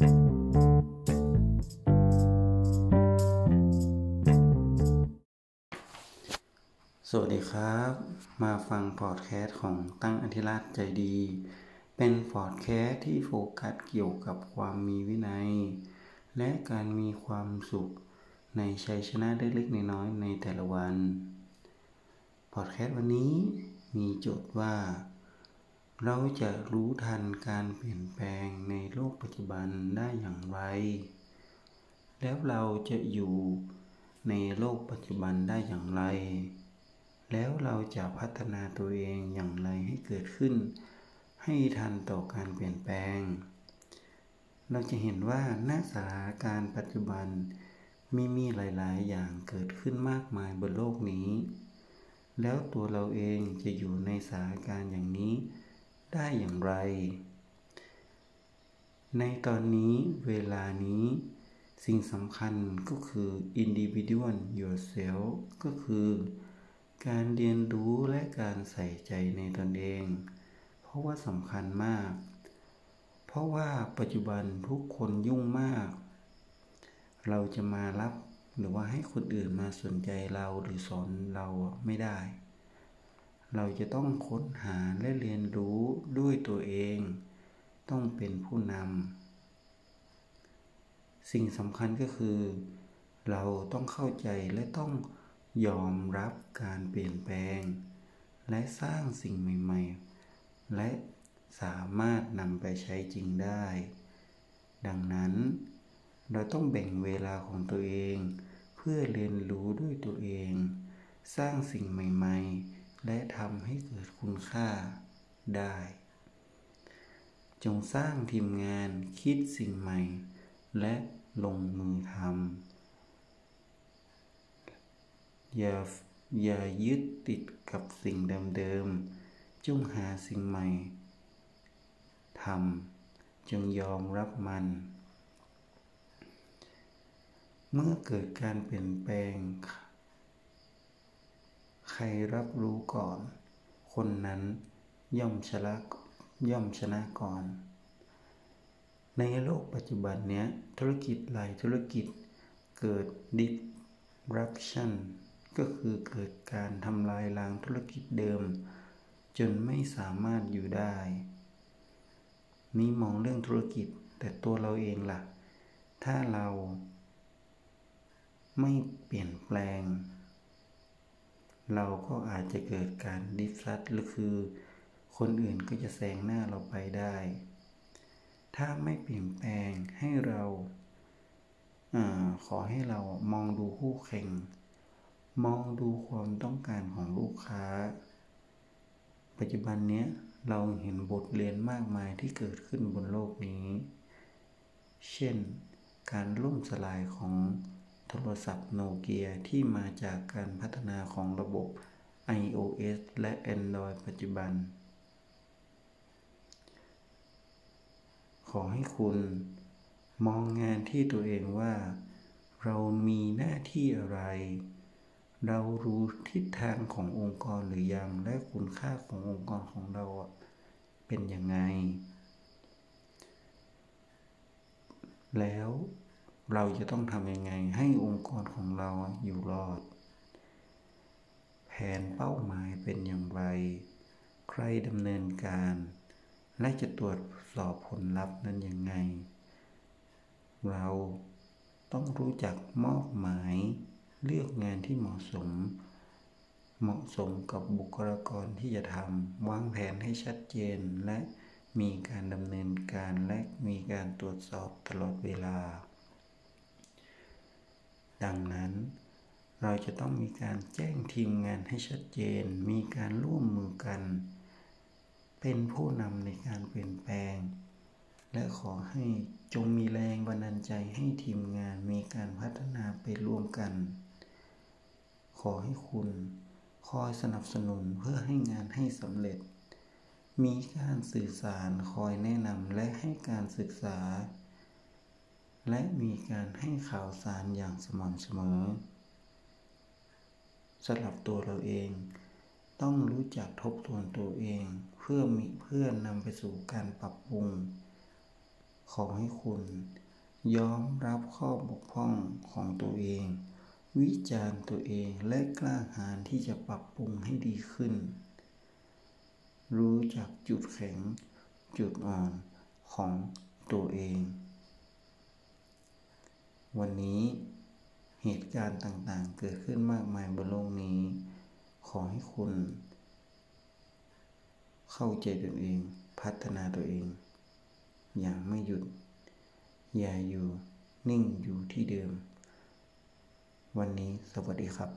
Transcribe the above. สวัสดีครับมาฟังพอดแคสต์ของตั้งอธิราชใจดีเป็นพอดแคสต์ที่โฟกัสเกี่ยวกับความมีวินัยและการมีความสุขในชัยชนะเล็กๆน้อยๆในแต่ละวันพอดแคสต์วันนี้มีโจทย์ว่าเราจะรู้ทันการเปลี่ยนแปลงในโลกปัจจุบันได้อย่างไรแล้วเราจะอยู่ในโลกปัจจุบันได้อย่างไรแล้วเราจะพัฒนาตัวเองอย่างไรให้เกิดขึ้นให้ทันต่อการเปลี่ยนแปลงเราจะเห็นว่าณสถานการณ์ปัจจุบันมีหลายๆอย่างเกิดขึ้นมากมายบนโลกนี้แล้วตัวเราเองจะอยู่ในสถานการณ์อย่างนี้ได้อย่างไรในตอนนี้เวลานี้สิ่งสำคัญก็คือ individual yourself ก็คือการเรียนรู้และการใส่ใจในตนเองเพราะว่าสำคัญมากเพราะว่าปัจจุบันทุกคนยุ่งมากเราจะมารับหรือว่าให้คนอื่นมาสนใจเราหรือสอนเราไม่ได้เราจะต้องค้นหาและเรียนรู้ด้วยตัวเองต้องเป็นผู้นำสิ่งสำคัญก็คือเราต้องเข้าใจและต้องยอมรับการเปลี่ยนแปลงและสร้างสิ่งใหม่ๆและสามารถนำไปใช้จริงได้ดังนั้นเราต้องแบ่งเวลาของตัวเองเพื่อเรียนรู้ด้วยตัวเองสร้างสิ่งใหม่ๆและทำให้เกิดคุณค่าได้จงสร้างทีมงานคิดสิ่งใหม่และลงมือทำอย่ายึดติดกับสิ่งเดิมๆจงหาสิ่งใหม่ทำจงยอมรับมันเมื่อเกิดการเปลี่ยนแปลงใครรับรู้ก่อนคนนั้นย่อมชนะก่อนในโลกปัจจุบันเนี้ยธุรกิจหลายธุรกิจเกิด disruption ก็คือเกิดการทำลายล้างธุรกิจเดิมจนไม่สามารถอยู่ได้นี่มองเรื่องธุรกิจแต่ตัวเราเองล่ะถ้าเราไม่เปลี่ยนแปลงเราก็อาจจะเกิดการดิสรัปต์หรือคือคนอื่นก็จะแซงหน้าเราไปได้ถ้าไม่เปลี่ยนแปลงให้เราขอให้เรามองดูคู่แข่งมองดูความต้องการของลูกค้าปัจจุบันเนี้ยเราเห็นบทเรียนมากมายที่เกิดขึ้นบนโลกนี้เช่นการล่มสลายของโทรศัพท์โนเกียที่มาจากการพัฒนาของระบบ iOS และ Android ปัจจุบันขอให้คุณมองงานที่ตัวเองว่าเรามีหน้าที่อะไรเรารู้ทิศทางขององค์กรหรือยังและคุณค่าขององค์กรของเราเป็นยังไงแล้วเราจะต้องทำยังไงให้องค์กรของเราอยู่รอดแผนเป้าหมายเป็นอย่างไรใครดำเนินการและจะตรวจสอบผลลัพธ์นั้นยังไงเราต้องรู้จักมอบหมายเลือกงานที่เหมาะสมกับบุคลากรที่จะทำวางแผนให้ชัดเจนและมีการดำเนินการและมีการตรวจสอบตลอดเวลาดังนั้นเราจะต้องมีการแจ้งทีมงานให้ชัดเจนมีการร่วมมือกันเป็นผู้นำในการเปลี่ยนแปลงและขอให้จงมีแรงบันดาลใจให้ทีมงานมีการพัฒนาไปร่วมกันขอให้คุณคอยสนับสนุนเพื่อให้งานให้สำเร็จมีการสื่อสารคอยแนะนำและให้การศึกษาและมีการให้ข่าวสารอย่างสม่ำเสมอสำหรับตัวเราเองต้องรู้จักทบทวนตัวเองเพื่อนำไปสู่การปรับปรุง ขอให้คุณยอมรับข้อบกพร่องของตัวเองวิจารณ์ตัวเองและกล้าหาญที่จะปรับปรุงให้ดีขึ้นรู้จักจุดแข็งจุดอ่อนของตัวเองวันนี้เหตุการณ์ต่างๆเกิดขึ้นมากมายบนโลกนี้ขอให้คุณเข้าใจตัวเองพัฒนาตัวเองอย่างไม่หยุดอย่าอยู่นิ่งอยู่ที่เดิมวันนี้สวัสดีครับ